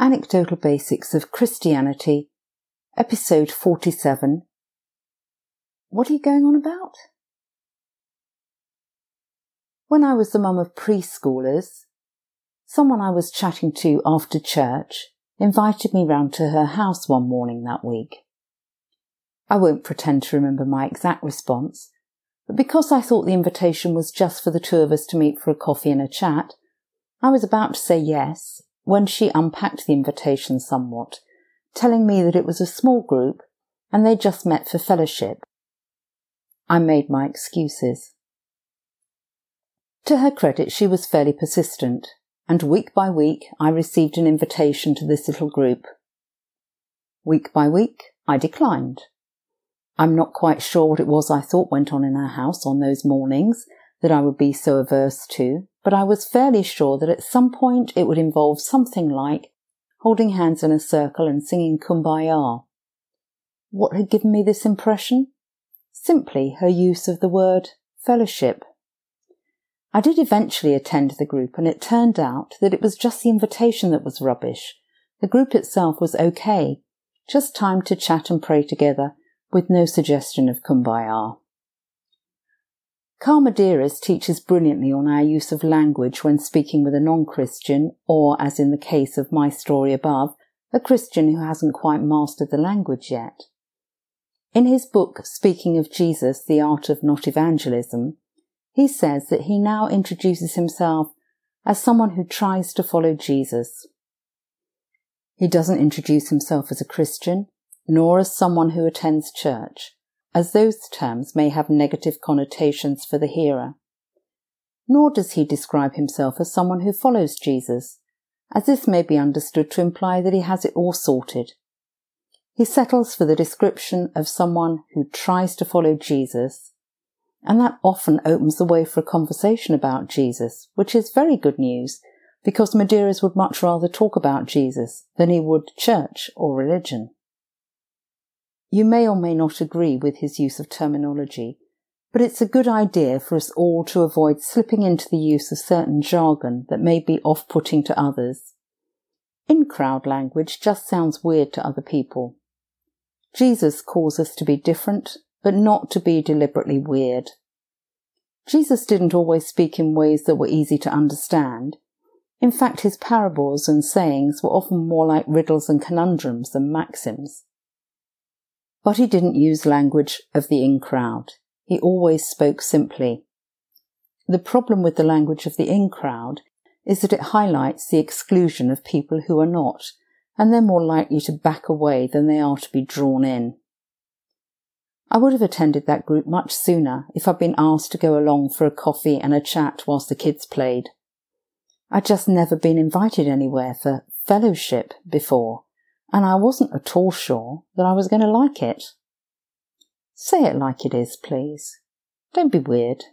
Anecdotal Basics of Christianity, Episode 47. What are you going on about? When I was the mum of preschoolers, someone I was chatting to after church invited me round to her house one morning that week. I won't pretend to remember my exact response, but because I thought the invitation was just for the two of us to meet for a coffee and a chat, I was about to say yes when she unpacked the invitation somewhat, telling me that it was a small group and they just met for fellowship. I made my excuses. To her credit, she was fairly persistent, and week by week I received an invitation to this little group. Week by week I declined. I'm not quite sure what it was I thought went on in our house on those mornings that I would be so averse to, but I was fairly sure that at some point it would involve something like holding hands in a circle and singing Kumbaya. What had given me this impression? Simply her use of the word fellowship. I did eventually attend the group, and it turned out that it was just the invitation that was rubbish. The group itself was okay, just time to chat and pray together, with no suggestion of Kumbaya. Carmideras teaches brilliantly on our use of language when speaking with a non-Christian, or, as in the case of my story above, a Christian who hasn't quite mastered the language yet. In his book, Speaking of Jesus, The Art of Not Evangelism, he says that he now introduces himself as someone who tries to follow Jesus. He doesn't introduce himself as a Christian, nor as someone who attends church, as those terms may have negative connotations for the hearer. Nor does he describe himself as someone who follows Jesus, as this may be understood to imply that he has it all sorted. He settles for the description of someone who tries to follow Jesus, and that often opens the way for a conversation about Jesus, which is very good news, because Medeiros would much rather talk about Jesus than he would church or religion. You may or may not agree with his use of terminology, but it's a good idea for us all to avoid slipping into the use of certain jargon that may be off-putting to others. In-crowd language just sounds weird to other people. Jesus calls us to be different, but not to be deliberately weird. Jesus didn't always speak in ways that were easy to understand. In fact, his parables and sayings were often more like riddles and conundrums than maxims. But he didn't use language of the in-crowd. He always spoke simply. The problem with the language of the in-crowd is that it highlights the exclusion of people who are not, and they're more likely to back away than they are to be drawn in. I would have attended that group much sooner if I'd been asked to go along for a coffee and a chat whilst the kids played. I'd just never been invited anywhere for fellowship before, and I wasn't at all sure that I was going to like it. Say it like it is, please. Don't be weird.